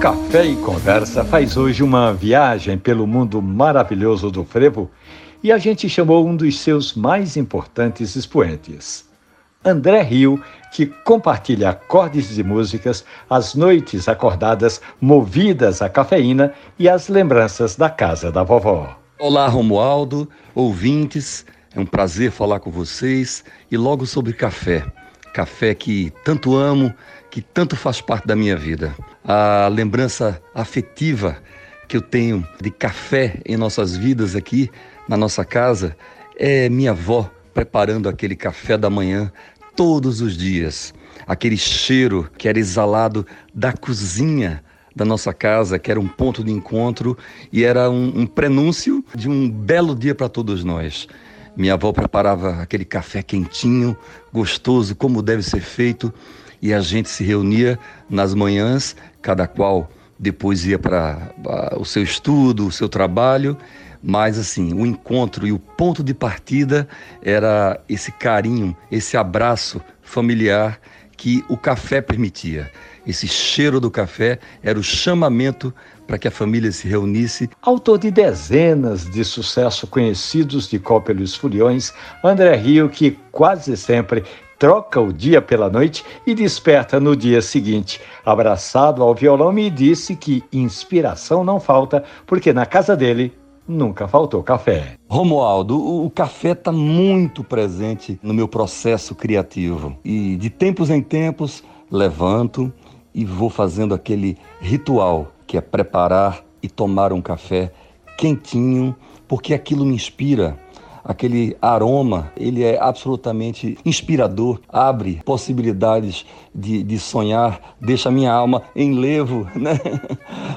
Café e Conversa faz hoje uma viagem pelo mundo maravilhoso do frevo e a gente chamou um dos seus mais importantes expoentes, André Rio, que compartilha acordes e músicas, as noites acordadas movidas à cafeína e as lembranças da casa da vovó. Olá, Romualdo, ouvintes, é um prazer falar com vocês e logo sobre café. Café que tanto amo, que tanto faz parte da minha vida. A lembrança afetiva que eu tenho de café em nossas vidas aqui na nossa casa é minha avó preparando aquele café da manhã todos os dias. Aquele cheiro que era exalado da cozinha da nossa casa, que era um ponto de encontro e era um prenúncio de um belo dia para todos nós. Minha avó preparava aquele café quentinho, gostoso, como deve ser feito, e a gente se reunia nas manhãs, cada qual depois ia para o seu estudo, o seu trabalho, mas assim, o encontro e o ponto de partida era esse carinho, esse abraço familiar que o café permitia. Esse cheiro do café era o chamamento para que a família se reunisse. Autor de dezenas de sucessos conhecidos de Copa Luiz Fulhões, André Rio, que quase sempre troca o dia pela noite e desperta no dia seguinte. Abraçado ao violão, me disse que inspiração não falta, porque na casa dele nunca faltou café. Romualdo, o café está muito presente no meu processo criativo. E de tempos em tempos, levanto e vou fazendo aquele ritual, que é preparar e tomar um café quentinho, porque aquilo me inspira. Aquele aroma, ele é absolutamente inspirador, abre possibilidades de sonhar, deixa a minha alma em levo, né?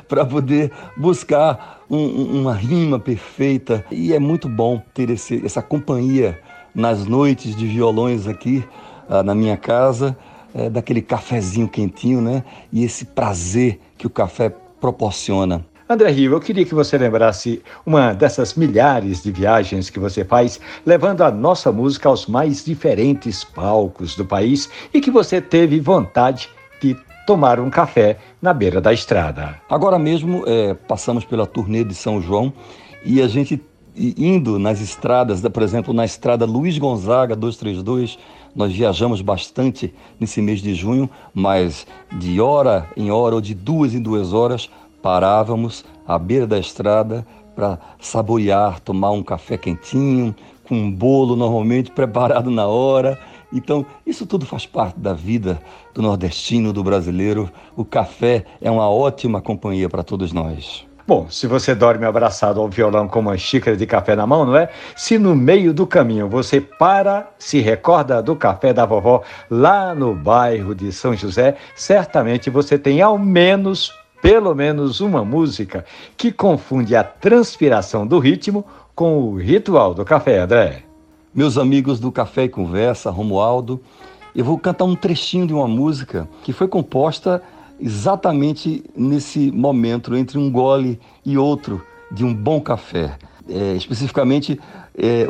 Para poder buscar uma rima perfeita. E é muito bom ter essa companhia nas noites de violões aqui na minha casa, daquele cafezinho quentinho, né? E esse prazer que o café proporciona. André Rio, eu queria que você lembrasse uma dessas milhares de viagens que você faz, levando a nossa música aos mais diferentes palcos do país e que você teve vontade de tomar um café na beira da estrada. Agora mesmo, passamos pela turnê de São João e a gente indo nas estradas, por exemplo, na estrada Luiz Gonzaga 232, nós viajamos bastante nesse mês de junho, mas de hora em hora ou de 2 em 2 horas, parávamos à beira da estrada para saborear, tomar um café quentinho, com um bolo normalmente preparado na hora. Então, isso tudo faz parte da vida do nordestino, do brasileiro. O café é uma ótima companhia para todos nós. Bom, se você dorme abraçado ao violão com uma xícara de café na mão, não é? Se no meio do caminho você se recorda do café da vovó lá no bairro de São José, certamente você tem pelo menos uma música que confunde a transpiração do ritmo com o ritual do café, André. Meus amigos do Café e Conversa, Romualdo, eu vou cantar um trechinho de uma música que foi composta exatamente nesse momento, entre um gole e outro, de um bom café. Especificamente,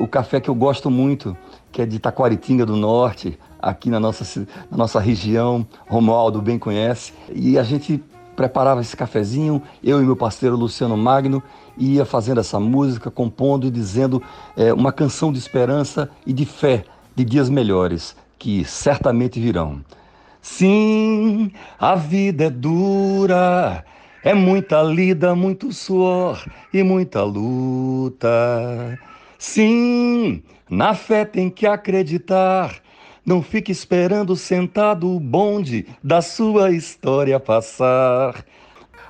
o café que eu gosto muito, que é de Taquaritinga do Norte, aqui na nossa região, Romualdo bem conhece, e a gente preparava esse cafezinho, eu e meu parceiro Luciano Magno, ia fazendo essa música, compondo e dizendo uma canção de esperança e de fé, de dias melhores, que certamente virão. Sim, a vida é dura, é muita lida, muito suor e muita luta. Sim, na fé tem que acreditar. Não fique esperando sentado o bonde da sua história passar.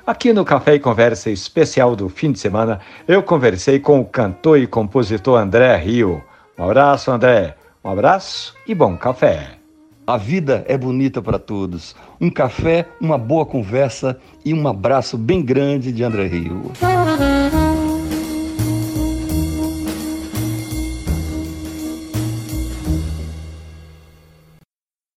Aqui no Café e Conversa especial do fim de semana, eu conversei com o cantor e compositor André Rio. Um abraço, André. Um abraço e bom café. A vida é bonita para todos. Um café, uma boa conversa e um abraço bem grande de André Rio.